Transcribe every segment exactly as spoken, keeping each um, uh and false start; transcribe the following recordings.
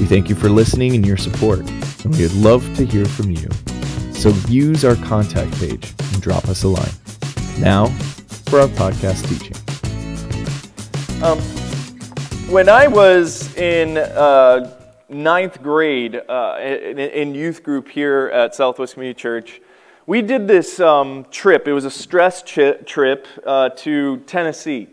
We thank you for listening and your support, and we would love to hear from you. So use our contact page and drop us a line. Now, for our podcast teaching. Um, when I was in uh, ninth grade uh, in, in youth group here at Southwest Community Church, we did this um, trip. It was a stress chi- trip uh, to Tennessee.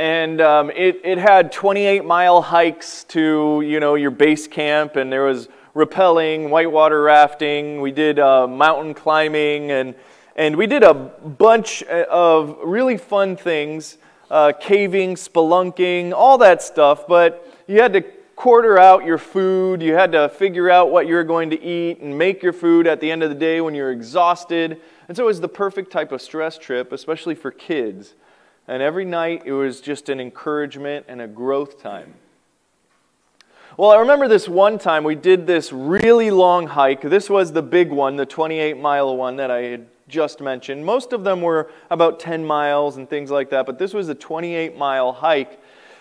And um, it, it had twenty-eight mile hikes to, you know, your base camp, and there was rappelling, whitewater rafting. We did uh, mountain climbing, and and we did a bunch of really fun things, uh, caving, spelunking, all that stuff. But you had to quarter out your food. You had to figure out what you were going to eat and make your food at the end of the day when you're exhausted. And so it was the perfect type of stress trip, especially for kids. And every night, it was just an encouragement and a growth time. Well, I remember this one time we did this really long hike. This was the big one, the twenty-eight mile one that I had just mentioned. Most of them were about ten miles and things like that, but this was a twenty-eight mile hike.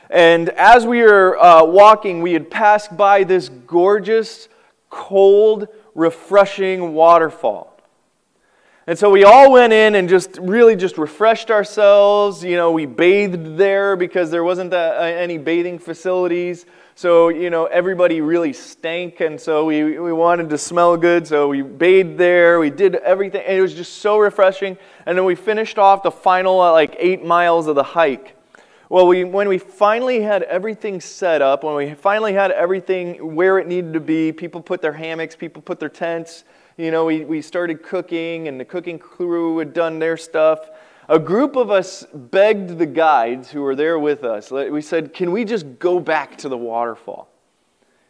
And as we were uh, walking, we had passed by this gorgeous, cold, refreshing waterfall. And so we all went in and just really just refreshed ourselves. You know, we bathed there because there wasn't that, uh, any bathing facilities. So, you know, everybody really stank, and so we, we wanted to smell good. So we bathed there. We did everything, and it was just so refreshing. And then we finished off the final, uh, like, eight miles of the hike. Well, we when we finally had everything set up, when we finally had everything where it needed to be, people put their hammocks, people put their tents. You know, we, we started cooking, and the cooking crew had done their stuff. A group of us begged the guides who were there with us. We said, can we just go back to the waterfall?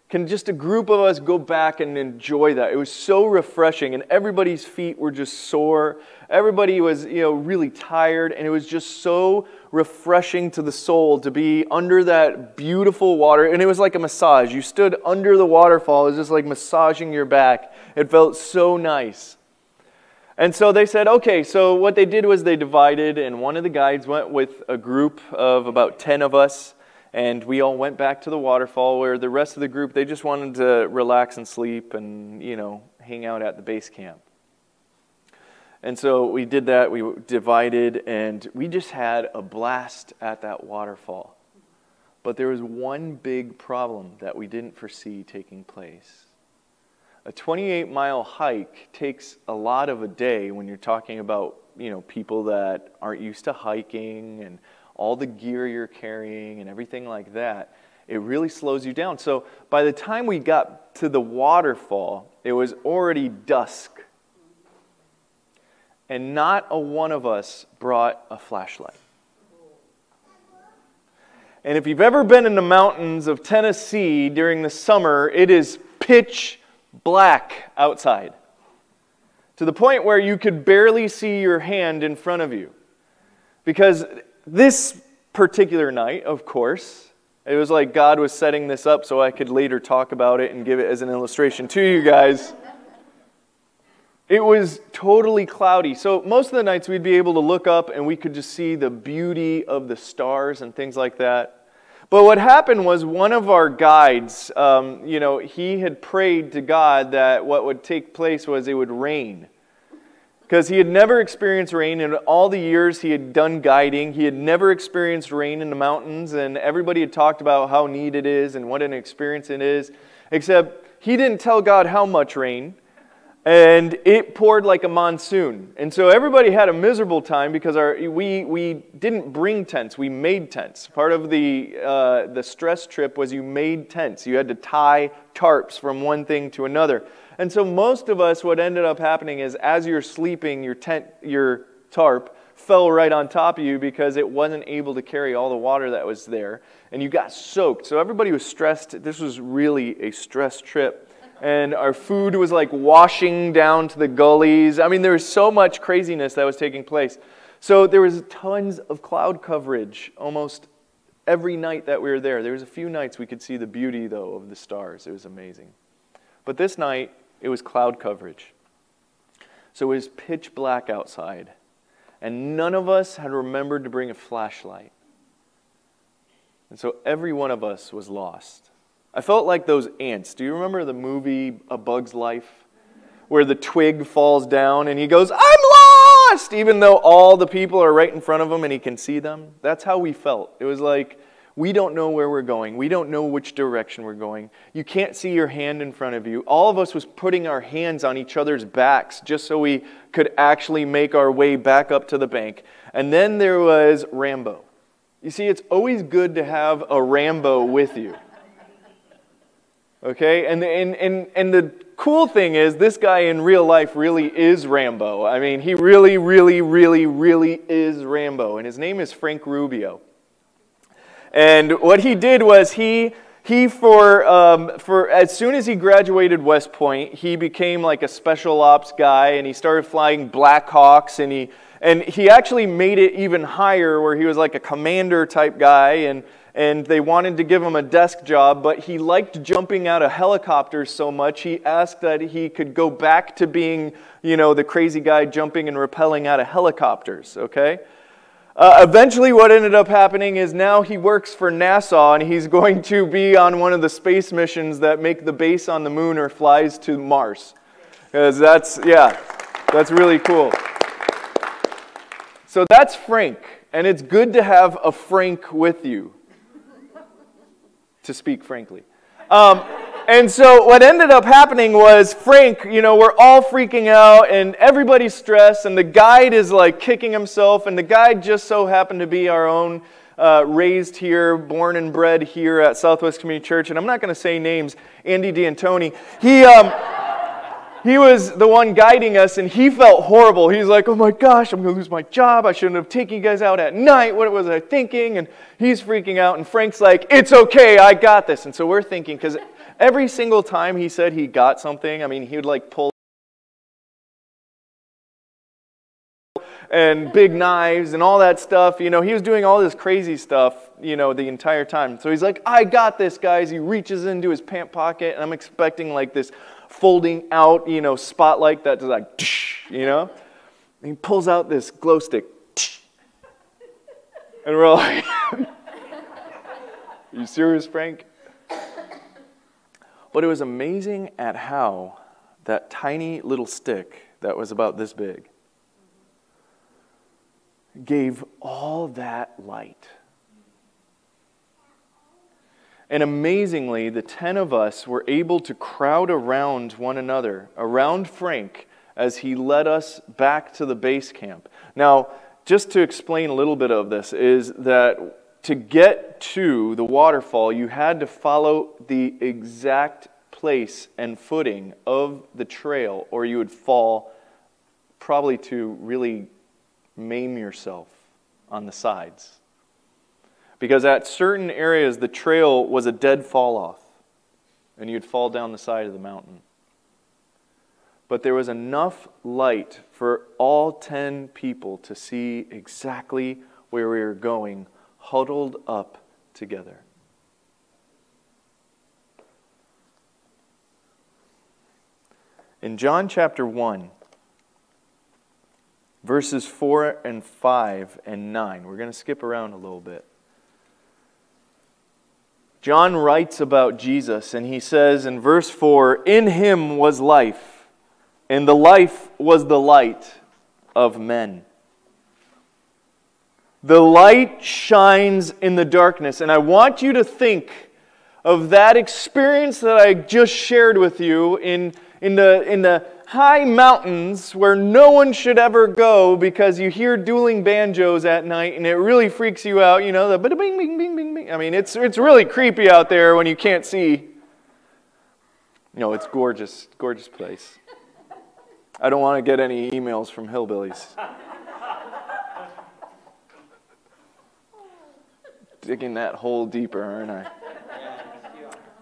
Can just a group of us go back and enjoy that? It was so refreshing, and everybody's feet were just sore. Everybody was, you know, really tired, and it was just so refreshing to the soul to be under that beautiful water. And it was like a massage. You stood under the waterfall. It was just like massaging your back. It felt so nice. And so they said, okay, so what they did was they divided, and one of the guides went with a group of about ten of us, and we all went back to the waterfall, where the rest of the group, they just wanted to relax and sleep and, you know, hang out at the base camp. And so we did that, we divided, and we just had a blast at that waterfall. But there was one big problem that we didn't foresee taking place. A twenty-eight mile hike takes a lot of a day when you're talking about, you know, people that aren't used to hiking and all the gear you're carrying and everything like that. It really slows you down. So by the time we got to the waterfall, it was already dusk. And not a one of us brought a flashlight. And if you've ever been in the mountains of Tennessee during the summer, it is pitch black outside, to the point where you could barely see your hand in front of you. Because this particular night, of course, it was like God was setting this up so I could later talk about it and give it as an illustration to you guys. It was totally cloudy. So most of the nights we'd be able to look up and we could just see the beauty of the stars and things like that. But what happened was one of our guides, um, you know, he had prayed to God that what would take place was it would rain. Because he had never experienced rain in all the years he had done guiding. He had never experienced rain in the mountains, and everybody had talked about how neat it is and what an experience it is. Except he didn't tell God how much rain. And it poured like a monsoon. And so everybody had a miserable time because our we we didn't bring tents. We made tents. Part of the uh, the stress trip was you made tents. You had to tie tarps from one thing to another. And so most of us, what ended up happening is as you're sleeping, your tent, your tarp fell right on top of you because it wasn't able to carry all the water that was there, and you got soaked. So everybody was stressed. This was really a stress trip, and our food was like washing down to the gullies. I mean, there was so much craziness that was taking place. So there was tons of cloud coverage almost every night that we were there. There was a few nights we could see the beauty, though, of the stars. It was amazing. But this night, it was cloud coverage. So it was pitch black outside, and none of us had remembered to bring a flashlight. And so every one of us was lost. I felt like those ants. Do you remember the movie A Bug's Life, where the twig falls down and he goes, "I'm lost!" Even though all the people are right in front of him and he can see them. That's how we felt. It was like, we don't know where we're going. We don't know which direction we're going. You can't see your hand in front of you. All of us was putting our hands on each other's backs just so we could actually make our way back up to the bank. And then there was Rambo. You see, it's always good to have a Rambo with you. Okay, and, and, and, and the cool thing is this guy in real life really is Rambo. I mean, he really, really, really, really is Rambo. And his name is Frank Rubio. And what he did was he, he for, um, for as soon as he graduated West Point, he became like a special ops guy, and he started flying Blackhawks, and he, and he actually made it even higher where he was like a commander type guy, and And they wanted to give him a desk job, but he liked jumping out of helicopters so much, he asked that he could go back to being, you know, the crazy guy jumping and rappelling out of helicopters, okay? Uh, eventually what ended up happening is now he works for NASA, and he's going to be on one of the space missions that make the base on the moon or flies to Mars. Because that's, yeah, that's really cool. So that's Frank, and it's good to have a Frank with you, to speak frankly. Um, and so what ended up happening was Frank, you know, we're all freaking out and everybody's stressed, and the guide is like kicking himself, and the guide just so happened to be our own uh, raised here, born and bred here at Southwest Community Church, and I'm not going to say names, Andy D'Antoni. He, um, he was the one guiding us, and he felt horrible. He's like, oh my gosh, I'm going to lose my job. I shouldn't have taken you guys out at night. What was I thinking? And he's freaking out, and Frank's like, it's okay, I got this. And so we're thinking, because every single time he said he got something, I mean, he would like pull and big knives and all that stuff. You know, he was doing all this crazy stuff, you know, the entire time. So he's like, I got this, guys. He reaches into his pant pocket, and I'm expecting like this folding out, you know, spotlight that does like, you know, and he pulls out this glow stick, and we're all like, are you serious, Frank? But it was amazing at how that tiny little stick that was about this big gave all that light. And amazingly, the ten of us were able to crowd around one another, around Frank, as he led us back to the base camp. Now, just to explain a little bit of this, is that to get to the waterfall, you had to follow the exact place and footing of the trail, or you would fall probably to really maim yourself on the sides. Because at certain areas, the trail was a dead fall-off, and you'd fall down the side of the mountain. But there was enough light for all ten people to see exactly where we were going, huddled up together. In John chapter one, verses four and five and nine, we're going to skip around a little bit. John writes about Jesus, and he says in verse four, in him was life, and the life was the light of men. The light shines in the darkness, and I want you to think of that experience that I just shared with you in, in the, in the high mountains where no one should ever go because you hear dueling banjos at night and it really freaks you out, you know, the bing, bing, bing, bing, bing. I mean, it's it's really creepy out there when you can't see. No, it's gorgeous, gorgeous place. I don't want to get any emails from hillbillies. digging that hole deeper, aren't I?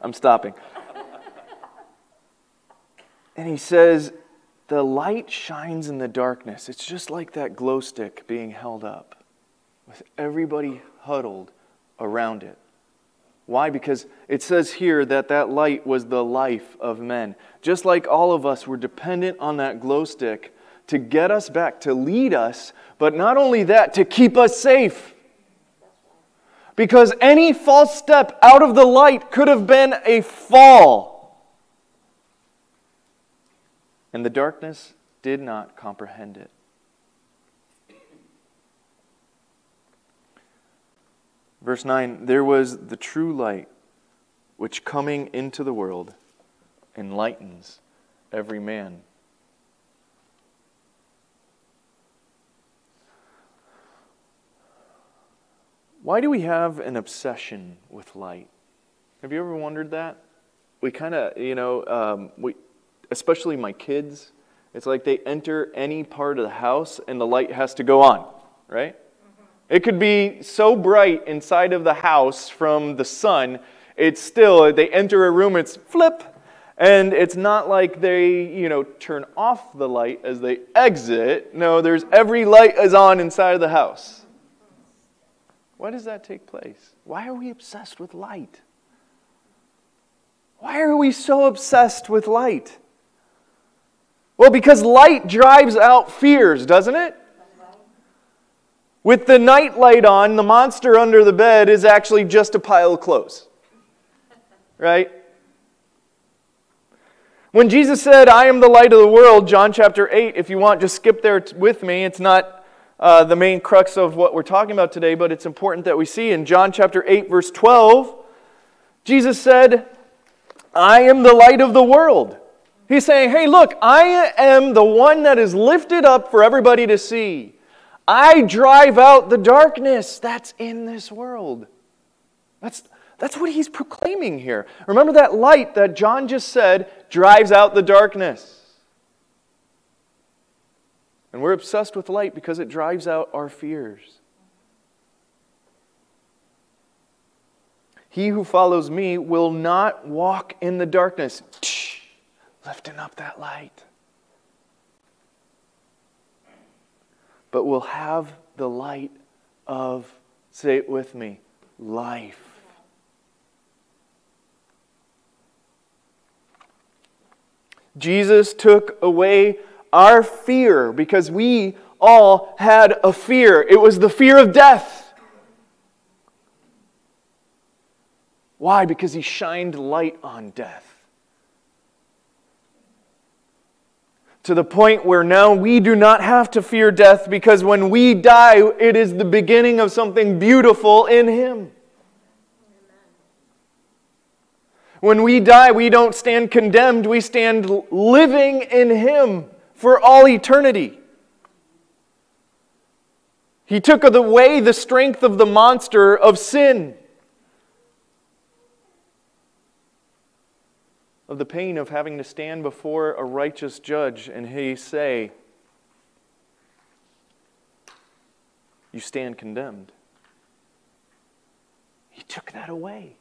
I'm stopping. And he says, the light shines in the darkness. It's just like that glow stick being held up with everybody huddled around it. Why? Because it says here that that light was the life of men. Just like all of us were dependent on that glow stick to get us back, to lead us, but not only that, to keep us safe. Because any false step out of the light could have been a fall. And the darkness did not comprehend it. Verse nine, there was the true light, which coming into the world enlightens every man. Why do we have an obsession with light? Have you ever wondered that? We kind of, you know, um, we... especially my kids, it's like they enter any part of the house and the light has to go on, right? Mm-hmm. It could be so bright inside of the house from the sun, it's still, they enter a room, it's flip, and it's not like they, you know, turn off the light as they exit. No, there's every light is on inside of the house. Why does that take place? Why are we obsessed with light? Why are we so obsessed with light? Well, because light drives out fears, doesn't it? With the night light on, the monster under the bed is actually just a pile of clothes. Right? When Jesus said, I am the light of the world, John chapter eight, if you want, just skip there with me. It's not uh, the main crux of what we're talking about today, but it's important that we see. In John chapter eight, verse twelve, Jesus said, I am the light of the world. He's saying, hey, look, I am the one that is lifted up for everybody to see. I drive out the darkness that's in this world. That's, that's what he's proclaiming here. Remember that light that John just said drives out the darkness. And we're obsessed with light because it drives out our fears. He who follows me will not walk in the darkness. Shh, lifting up that light. But will have the light of, say it with me, life. Jesus took away our fear because we all had a fear. It was the fear of death. Why? Because he shined light on death. To the point where now we do not have to fear death because when we die, it is the beginning of something beautiful in him. When we die, we don't stand condemned. We stand living in him for all eternity. He took away the strength of the monster of sin. Of the pain of having to stand before a righteous judge and he say, you stand condemned. He took that away.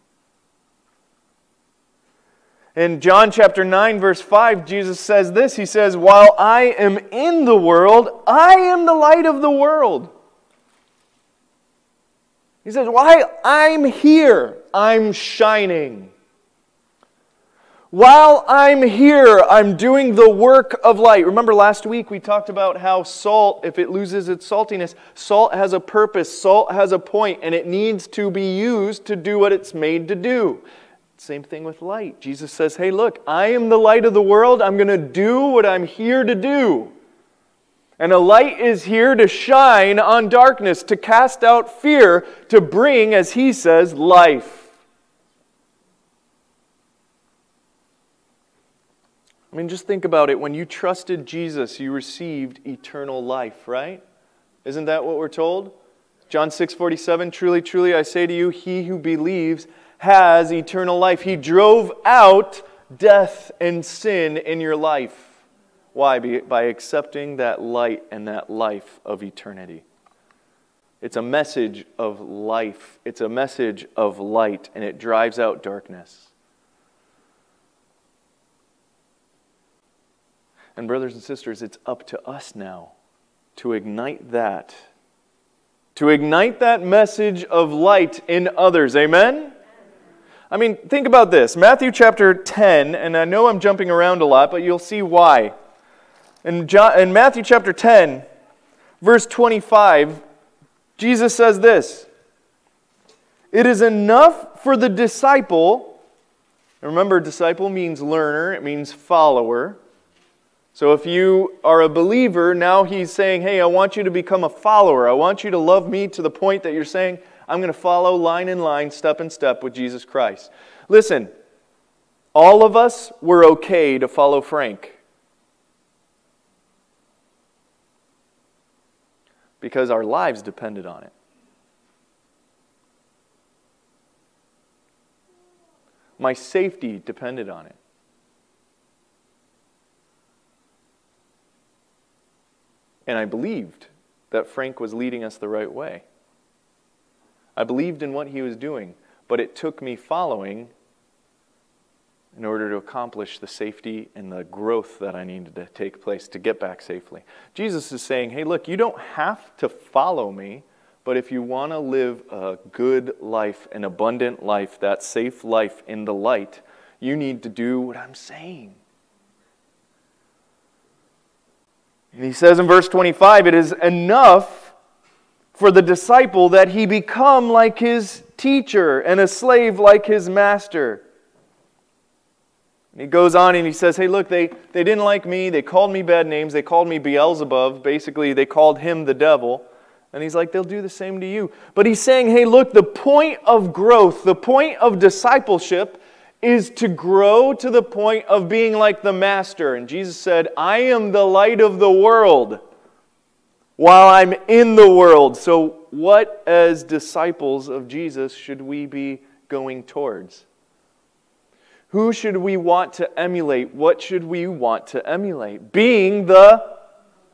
In John chapter nine, verse five, Jesus says this. He says, while I am in the world, I am the light of the world. He says, while I'm here, I'm shining. While I'm here, I'm doing the work of light. Remember last week we talked about how salt, if it loses its saltiness, salt has a purpose, salt has a point, and it needs to be used to do what it's made to do. Same thing with light. Jesus says, hey, look, I am the light of the world. I'm going to do what I'm here to do. And a light is here to shine on darkness, to cast out fear, to bring, as he says, life. I mean, just think about it. When you trusted Jesus, you received eternal life, right? Isn't that what we're told? John six forty-seven, truly, truly, I say to you, he who believes has eternal life. He drove out death and sin in your life. Why? By accepting that light and that life of eternity. It's a message of life. It's a message of light, and it drives out darkness. And brothers and sisters, it's up to us now to ignite that. To ignite that message of light in others. Amen? I mean, think about this. Matthew chapter ten, and I know I'm jumping around a lot, but you'll see why. In, John, in Matthew chapter ten, verse twenty-five, Jesus says this, "It is enough for the disciple," remember disciple means learner, it means follower. So if you are a believer, now he's saying, hey, I want you to become a follower. I want you to love me to the point that you're saying, I'm going to follow line in line, step in step with Jesus Christ. Listen, all of us were okay to follow Frank. Because our lives depended on it. My safety depended on it. And I believed that Frank was leading us the right way. I believed in what he was doing, but it took me following in order to accomplish the safety and the growth that I needed to take place to get back safely. Jesus is saying, hey, look, you don't have to follow me, but if you want to live a good life, an abundant life, that safe life in the light, you need to do what I'm saying. And he says in verse twenty-five, it is enough for the disciple that he become like his teacher and a slave like his master. And he goes on and he says, hey, look, they, they didn't like me. They called me bad names. They called me Beelzebub. Basically, they called him the devil. And he's like, they'll do the same to you. But he's saying, hey, look, the point of growth, the point of discipleship is to grow to the point of being like the master. And Jesus said, I am the light of the world while I'm in the world. So what, as disciples of Jesus, should we be going towards? Who should we want to emulate? What should we want to emulate? Being the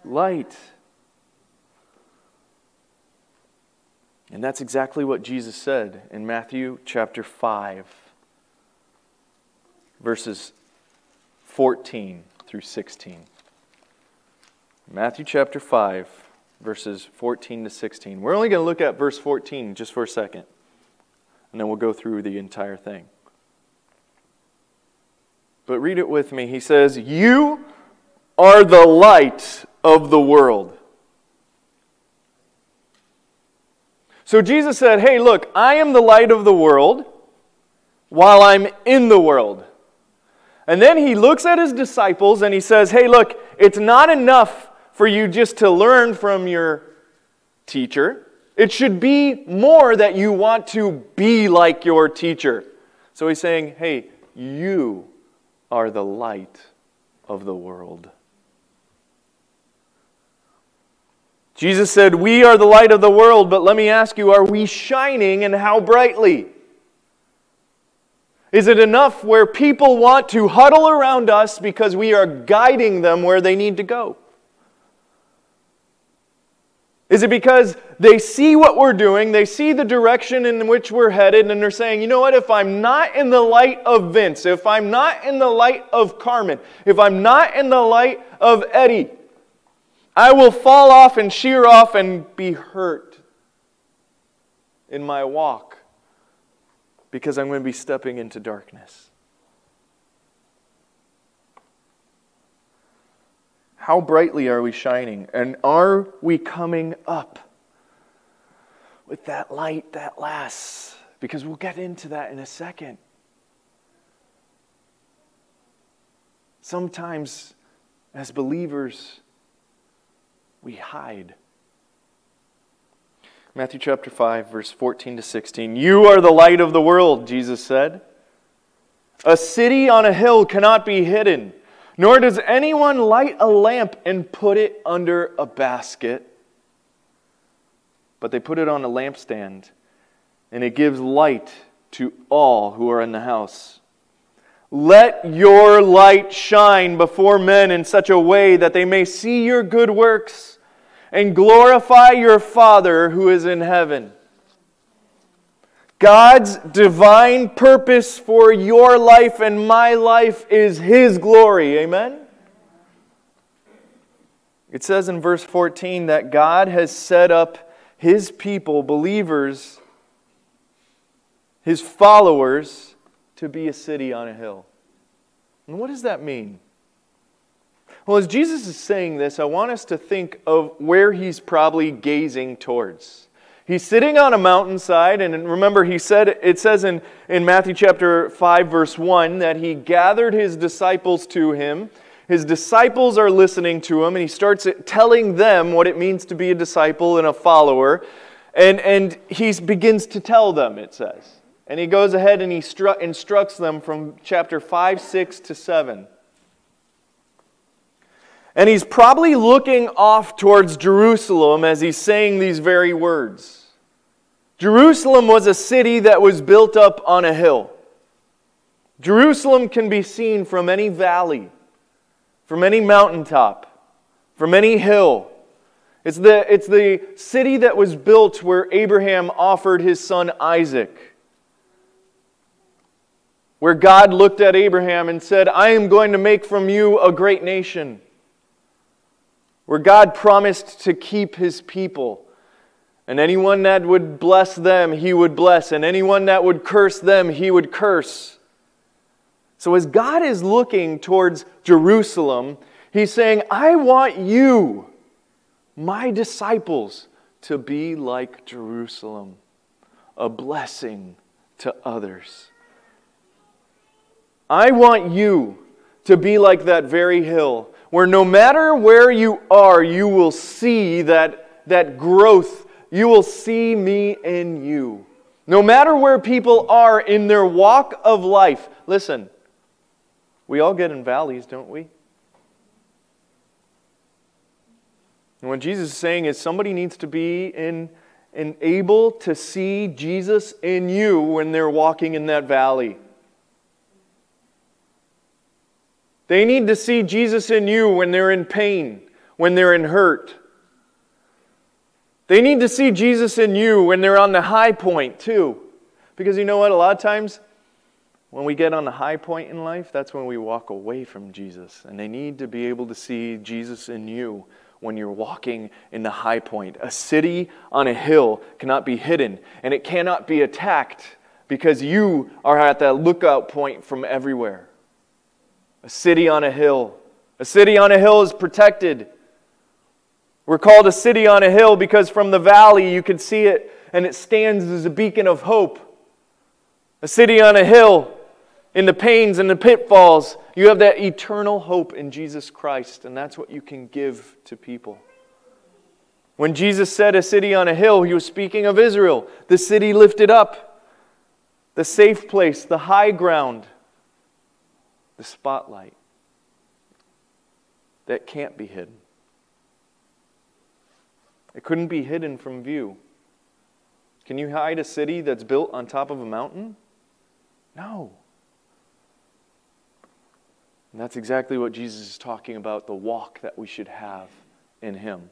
light. And that's exactly what Jesus said in Matthew chapter five, verses fourteen through sixteen. Matthew chapter five, verses fourteen to sixteen. We're only going to look at verse fourteen just for a second, and then we'll go through the entire thing. But read it with me. He says, "You are the light of the world." So Jesus said, hey, look, I am the light of the world while I'm in the world. And then he looks at his disciples and he says, hey, look, it's not enough for you just to learn from your teacher. It should be more that you want to be like your teacher. So he's saying, hey, you are the light of the world. Jesus said, we are the light of the world, but let me ask you, are we shining and how brightly? Is it enough where people want to huddle around us because we are guiding them where they need to go? Is it because they see what we're doing, they see the direction in which we're headed, and they're saying, you know what, if I'm not in the light of Vince, if I'm not in the light of Carmen, if I'm not in the light of Eddie, I will fall off and sheer off and be hurt in my walk because I'm going to be stepping into darkness. How brightly are we shining? And are we coming up with that light that lasts? Because we'll get into that in a second. Sometimes, as believers, we hide. Matthew chapter five, verse fourteen to sixteen. You are the light of the world, Jesus said. A city on a hill cannot be hidden. Nor does anyone light a lamp and put it under a basket, but they put it on a lampstand, and it gives light to all who are in the house. Let your light shine before men in such a way that they may see your good works and glorify your Father who is in heaven. God's divine purpose for your life and my life is His glory. Amen? It says in verse fourteen that God has set up His people, believers, His followers, to be a city on a hill. And what does that mean? Well, as Jesus is saying this, I want us to think of where He's probably gazing towards. He's sitting on a mountainside, and remember, he said it says in, in Matthew chapter five, verse one, that He gathered His disciples to Him. His disciples are listening to Him, and He starts telling them what it means to be a disciple and a follower. And, and He begins to tell them, it says. And He goes ahead and He stru- instructs them from chapter five, six to seven. And He's probably looking off towards Jerusalem as He's saying these very words. Jerusalem was a city that was built up on a hill. Jerusalem can be seen from any valley, from any mountaintop, from any hill. It's the, it's the city that was built where Abraham offered his son Isaac. Where God looked at Abraham and said, I am going to make from you a great nation. Where God promised to keep His people. And anyone that would bless them, He would bless. And anyone that would curse them, He would curse. So as God is looking towards Jerusalem, He's saying, I want you, my disciples, to be like Jerusalem, a blessing to others. I want you to be like that very hill, where no matter where you are, you will see that, that growth. You will see Me in you. No matter where people are in their walk of life. Listen, we all get in valleys, don't we? And what Jesus is saying is somebody needs to be in, in able to see Jesus in you when they're walking in that valley. They need to see Jesus in you when they're in pain, when they're in hurt. They need to see Jesus in you when they're on the high point too. Because you know what? A lot of times when we get on the high point in life, that's when we walk away from Jesus. And they need to be able to see Jesus in you when you're walking in the high point. A city on a hill cannot be hidden, and it cannot be attacked because you are at that lookout point from everywhere. A city on a hill. A city on a hill is protected. We're called a city on a hill because from the valley you can see it and it stands as a beacon of hope. A city on a hill, in the pains and the pitfalls, you have that eternal hope in Jesus Christ, and that's what you can give to people. When Jesus said a city on a hill, He was speaking of Israel, the city lifted up, the safe place, the high ground. The spotlight that can't be hidden. It couldn't be hidden from view. Can you hide a city that's built on top of a mountain? No. And that's exactly what Jesus is talking about, the walk that we should have in Him.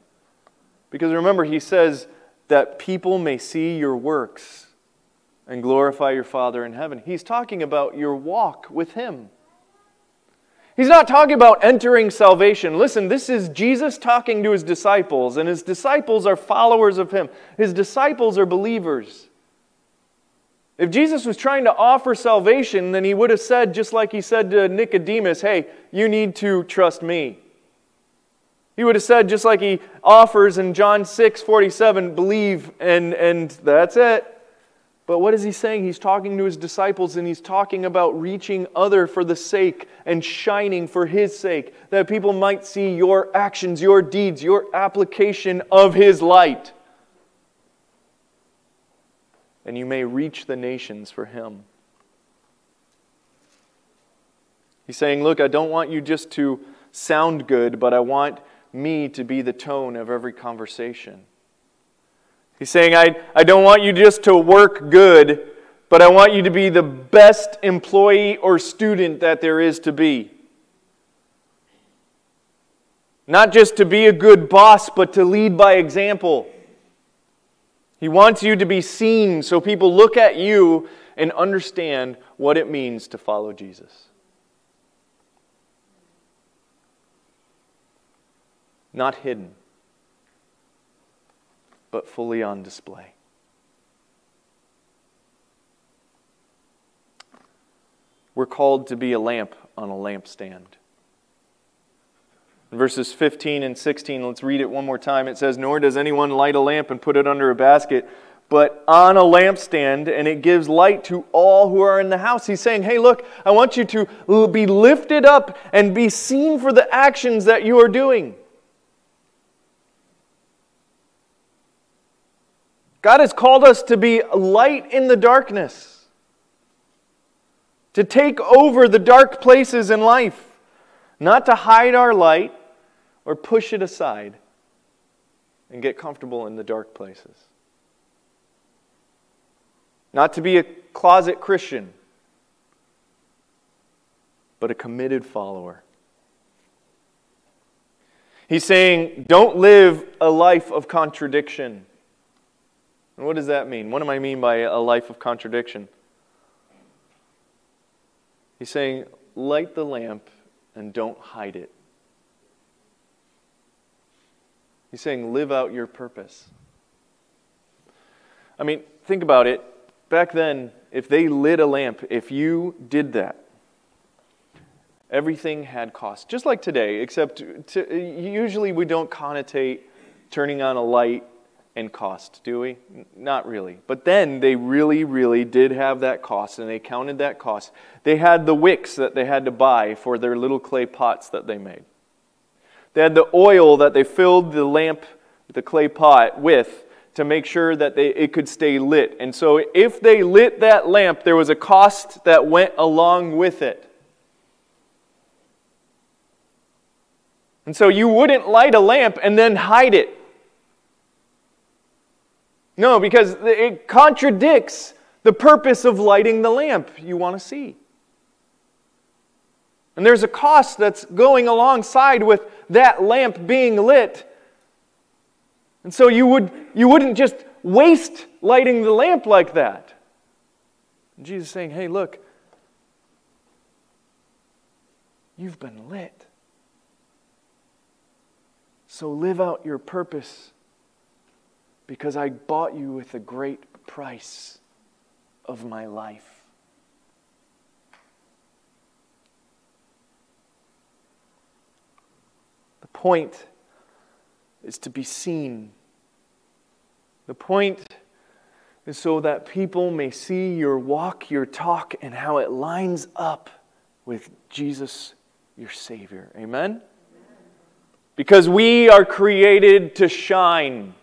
Because remember, He says that people may see your works and glorify your Father in heaven. He's talking about your walk with Him. He's not talking about entering salvation. Listen, this is Jesus talking to His disciples, and His disciples are followers of Him. His disciples are believers. If Jesus was trying to offer salvation, then He would have said, just like He said to Nicodemus, hey, you need to trust Me. He would have said, just like He offers in John six forty-seven, believe, and, and that's it. But what is He saying? He's talking to His disciples, and He's talking about reaching other for the sake and shining for His sake, that people might see your actions, your deeds, your application of His light. And you may reach the nations for Him. He's saying, look, I don't want you just to sound good, but I want Me to be the tone of every conversation. He's saying, I, I don't want you just to work good, but I want you to be the best employee or student that there is to be. Not just to be a good boss, but to lead by example. He wants you to be seen so people look at you and understand what it means to follow Jesus. Not hidden, but fully on display. We're called to be a lamp on a lampstand. In verses fifteen and sixteen, let's read it one more time. It says, "Nor does anyone light a lamp and put it under a basket, but on a lampstand, and it gives light to all who are in the house." He's saying, hey, look, I want you to be lifted up and be seen for the actions that you are doing. God has called us to be light in the darkness, to take over the dark places in life, not to hide our light or push it aside and get comfortable in the dark places. Not to be a closet Christian, but a committed follower. He's saying, don't live a life of contradiction. And what does that mean? What do I mean by a life of contradiction? He's saying, light the lamp and don't hide it. He's saying, live out your purpose. I mean, think about it. Back then, if they lit a lamp, if you did that, everything had cost. Just like today, except to, usually we don't connotate turning on a light and cost, do we? Not really. But then they really, really did have that cost, and they counted that cost. They had the wicks that they had to buy for their little clay pots that they made. They had the oil that they filled the lamp, the clay pot, with, to make sure that they, it could stay lit. And so if they lit that lamp, there was a cost that went along with it. And so you wouldn't light a lamp and then hide it. No, because it contradicts the purpose of lighting the lamp you want to see. And there's a cost that's going alongside with that lamp being lit. And so you would, you wouldn't just waste lighting the lamp like that. And Jesus is saying, hey, look, you've been lit. So live out your purpose, because I bought you with a great price of my life. The point is to be seen. The point is so that people may see your walk, your talk, and how it lines up with Jesus, your Savior. Amen? Amen. Because we are created to shine.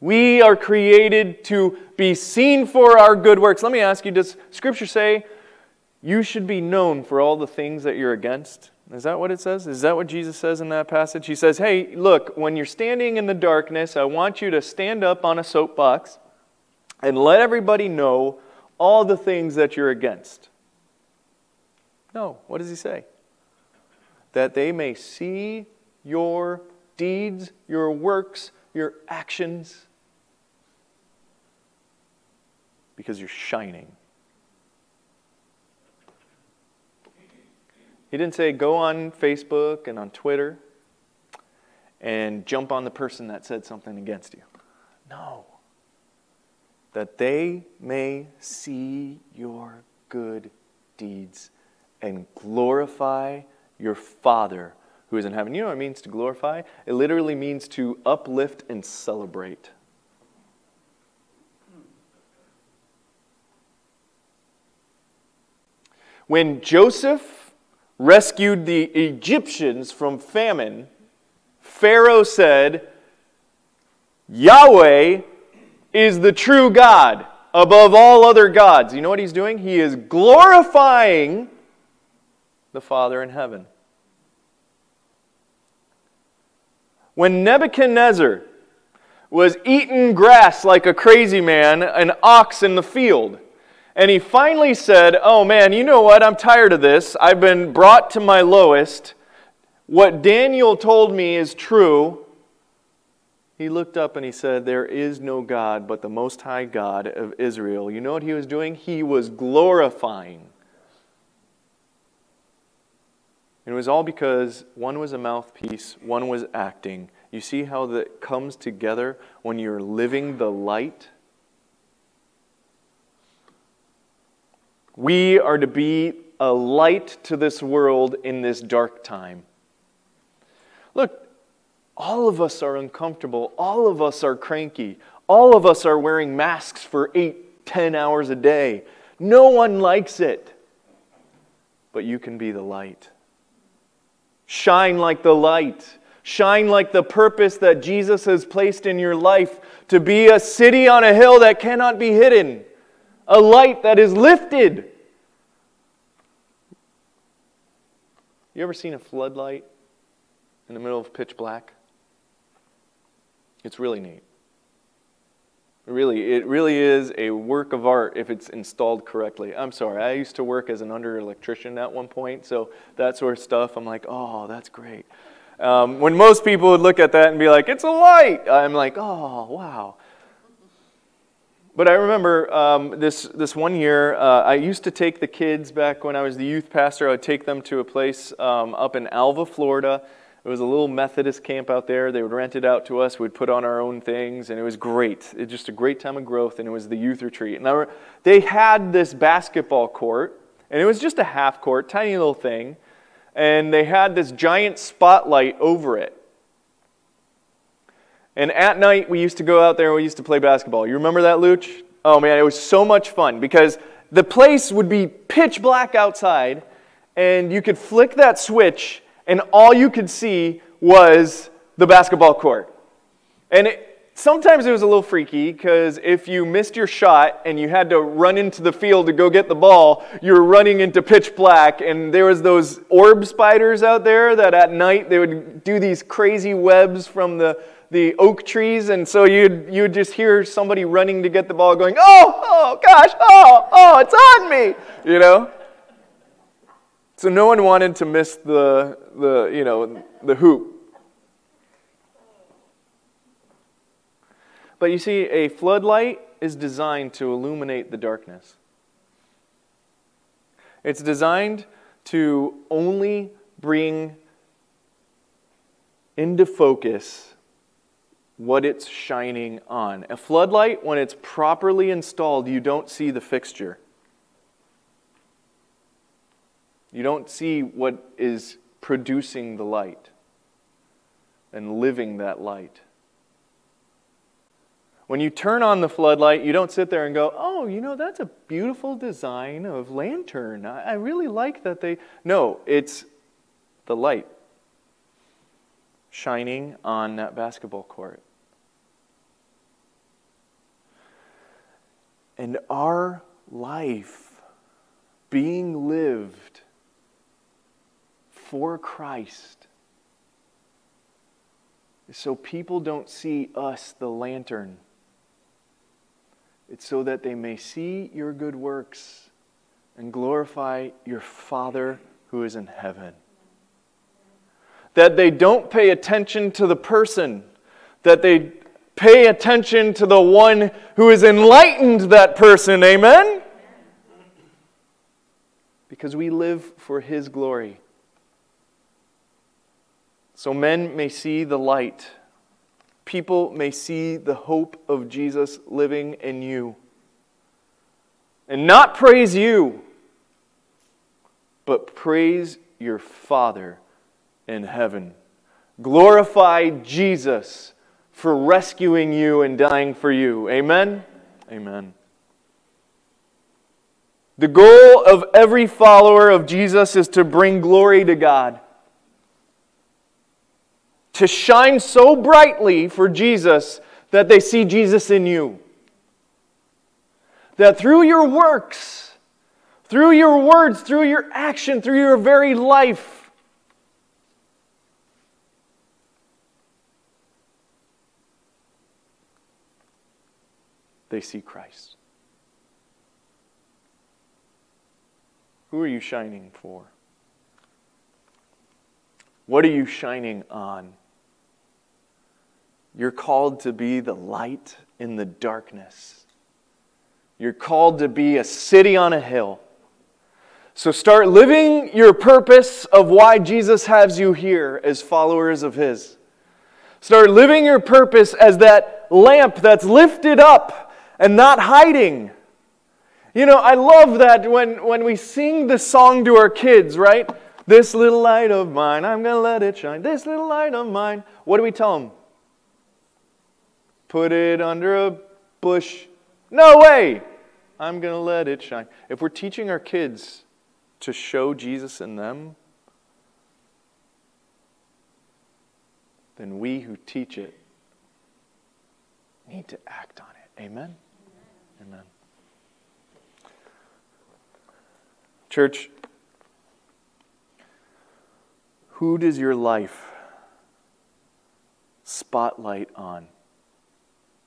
We are created to be seen for our good works. Let me ask you, does Scripture say you should be known for all the things that you're against? Is that what it says? Is that what Jesus says in that passage? He says, hey, look, when you're standing in the darkness, I want you to stand up on a soapbox and let everybody know all the things that you're against. No, what does he say? That they may see your deeds, your works, your actions, because you're shining. He didn't say, go on Facebook and on Twitter and jump on the person that said something against you. No. That they may see your good deeds and glorify your Father who is in heaven. You know what it means to glorify? It literally means to uplift and celebrate. When Joseph rescued the Egyptians from famine, Pharaoh said, Yahweh is the true God above all other gods. You know what he's doing? He is glorifying the Father in heaven. When Nebuchadnezzar was eating grass like a crazy man, an ox in the field, and he finally said, oh man, you know what? I'm tired of this. I've been brought to my lowest. what Daniel told me is true. He looked up and he said, there is no God but the Most High God of Israel. You know what he was doing? He was glorifying. It was all because one was a mouthpiece, one was acting. You see how that comes together when you're living the light? We are to be a light to this world in this dark time. Look, all of us are uncomfortable. All of us are cranky. All of us are wearing masks for eight, ten hours a day. No one likes it. But you can be the light. Shine like the light. Shine like the purpose that Jesus has placed in your life, to be a city on a hill that cannot be hidden, a light that is lifted. You ever seen a floodlight in the middle of pitch black? It's really neat. Really, it really is a work of art if it's installed correctly. I'm sorry, I used to work as an under electrician at one point, so that sort of stuff, I'm like, oh, that's great. Um, when most people would look at that and be like, it's a light, I'm like, oh, wow. But I remember um, this this one year, uh, I used to take the kids back when I was the youth pastor. I would take them to a place um, up in Alva, Florida. It was a little Methodist camp out there. They would rent it out to us. We'd put on our own things, and it was great. It was just a great time of growth, and it was the youth retreat. And I re- they had this basketball court, and it was just a half court, tiny little thing. And they had this giant spotlight over it. And at night, we used to go out there and we used to play basketball. You remember that, Looch? Oh, man, it was so much fun because the place would be pitch black outside, and you could flick that switch, and all you could see was the basketball court. And it, sometimes it was a little freaky because if you missed your shot and you had to run into the field to go get the ball, you were running into pitch black, and there was those orb spiders out there that at night they would do these crazy webs from the the oak trees, and so you'd, you'd just hear somebody running to get the ball going, oh, oh, gosh, oh, oh, it's on me, you know? So no one wanted to miss the, the you know, the hoop. But you see, a floodlight is designed to illuminate the darkness. It's designed to only bring into focus what it's shining on. A floodlight, when it's properly installed, you don't see the fixture. You don't see what is producing the light and living that light. When you turn on the floodlight, you don't sit there and go, oh, you know, that's a beautiful design of lantern. I really like that they... No, it's the light shining on that basketball court. And our life being lived for Christ is so people don't see us, the lantern. It's so that they may see your good works and glorify your Father who is in heaven. That they don't pay attention to the person, that they pay attention to the one who has enlightened that person, amen? Because we live for His glory. So men may see the light. People may see the hope of Jesus living in you. And not praise you, but praise your Father in heaven. Glorify Jesus for rescuing you and dying for you. Amen? Amen. The goal of every follower of Jesus is to bring glory to God. To shine so brightly for Jesus that they see Jesus in you. That through your works, through your words, through your action, through your very life, they see Christ. Who are you shining for? What are you shining on? You're called to be the light in the darkness. You're called to be a city on a hill. So start living your purpose of why Jesus has you here as followers of His. Start living your purpose as that lamp that's lifted up and not hiding. You know, I love that when, when we sing this song to our kids, right? This little light of mine, I'm going to let it shine. This little light of mine. What do we tell them? Put it under a bush. No way! I'm going to let it shine. If we're teaching our kids to show Jesus in them, then we who teach it need to act on it. Amen? Amen. Church, who does your life spotlight on?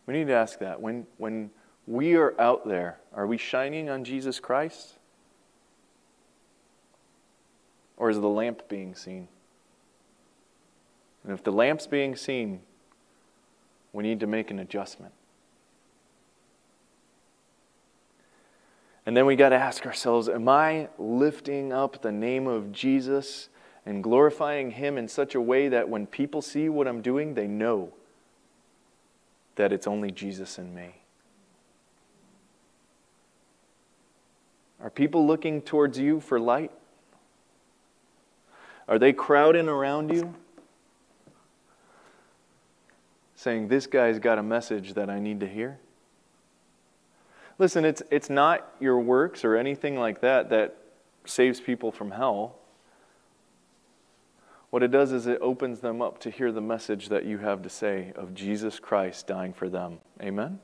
We need to ask that. When when we are out there, are we shining on Jesus Christ? Or is the lamp being seen? And if the lamp's being seen, we need to make an adjustment. And then we got to ask ourselves, am I lifting up the name of Jesus and glorifying Him in such a way that when people see what I'm doing, they know that it's only Jesus and me? Are people looking towards you for light? Are they crowding around you, saying, this guy's got a message that I need to hear? Listen, it's it's not your works or anything like that that saves people from hell. What it does is it opens them up to hear the message that you have to say of Jesus Christ dying for them. Amen?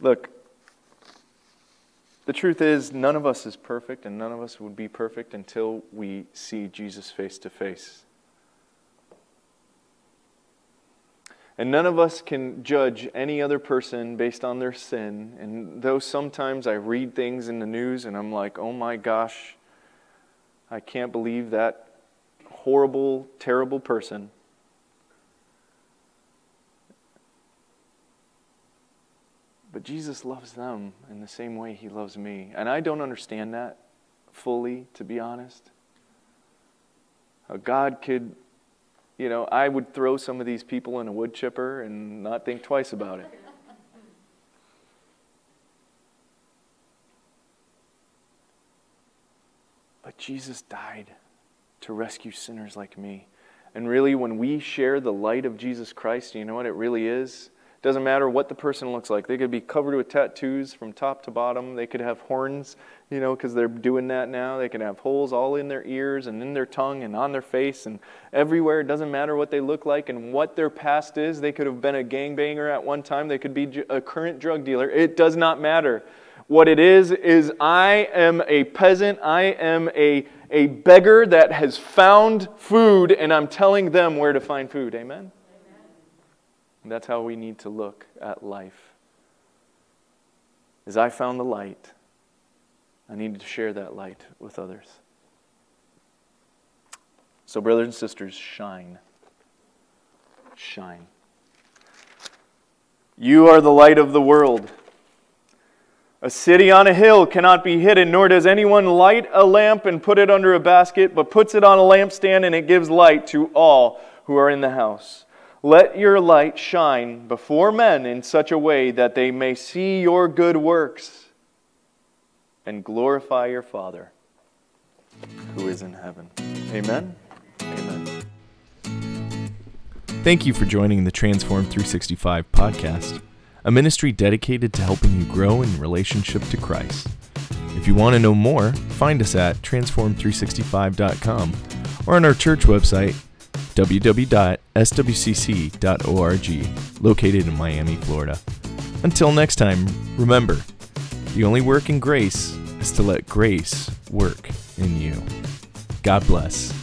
Look, the truth is none of us is perfect, and none of us would be perfect until we see Jesus face to face. And none of us can judge any other person based on their sin. And though sometimes I read things in the news and I'm like, oh my gosh, I can't believe that horrible, terrible person. But Jesus loves them in the same way He loves me. And I don't understand that fully, to be honest. How God could... You know, I would throw some of these people in a wood chipper and not think twice about it. But Jesus died to rescue sinners like me. And really, when we share the light of Jesus Christ, you know what it really is? It doesn't matter what the person looks like. They could be covered with tattoos from top to bottom. They could have horns, you know, because they're doing that now. They can have holes all in their ears and in their tongue and on their face and everywhere. It doesn't matter what they look like and what their past is. They could have been a gangbanger at one time. They could be a current drug dealer. It does not matter. What it is, is I am a peasant. I am a, a beggar that has found food, and I'm telling them where to find food. Amen? Amen. And that's how we need to look at life. Is I found the light. I needed to share that light with others. So brothers and sisters, shine. Shine. You are the light of the world. A city on a hill cannot be hidden, nor does anyone light a lamp and put it under a basket, but puts it on a lampstand, and it gives light to all who are in the house. Let your light shine before men in such a way that they may see your good works and glorify your Father who is in heaven. Amen? Amen. Thank you for joining the Transform three sixty-five podcast, a ministry dedicated to helping you grow in relationship to Christ. If you want to know more, find us at transform three sixty-five dot com or on our church website, w w w dot s w c c dot org, located in Miami, Florida. Until next time, remember, the only work in grace is to let grace work in you. God bless.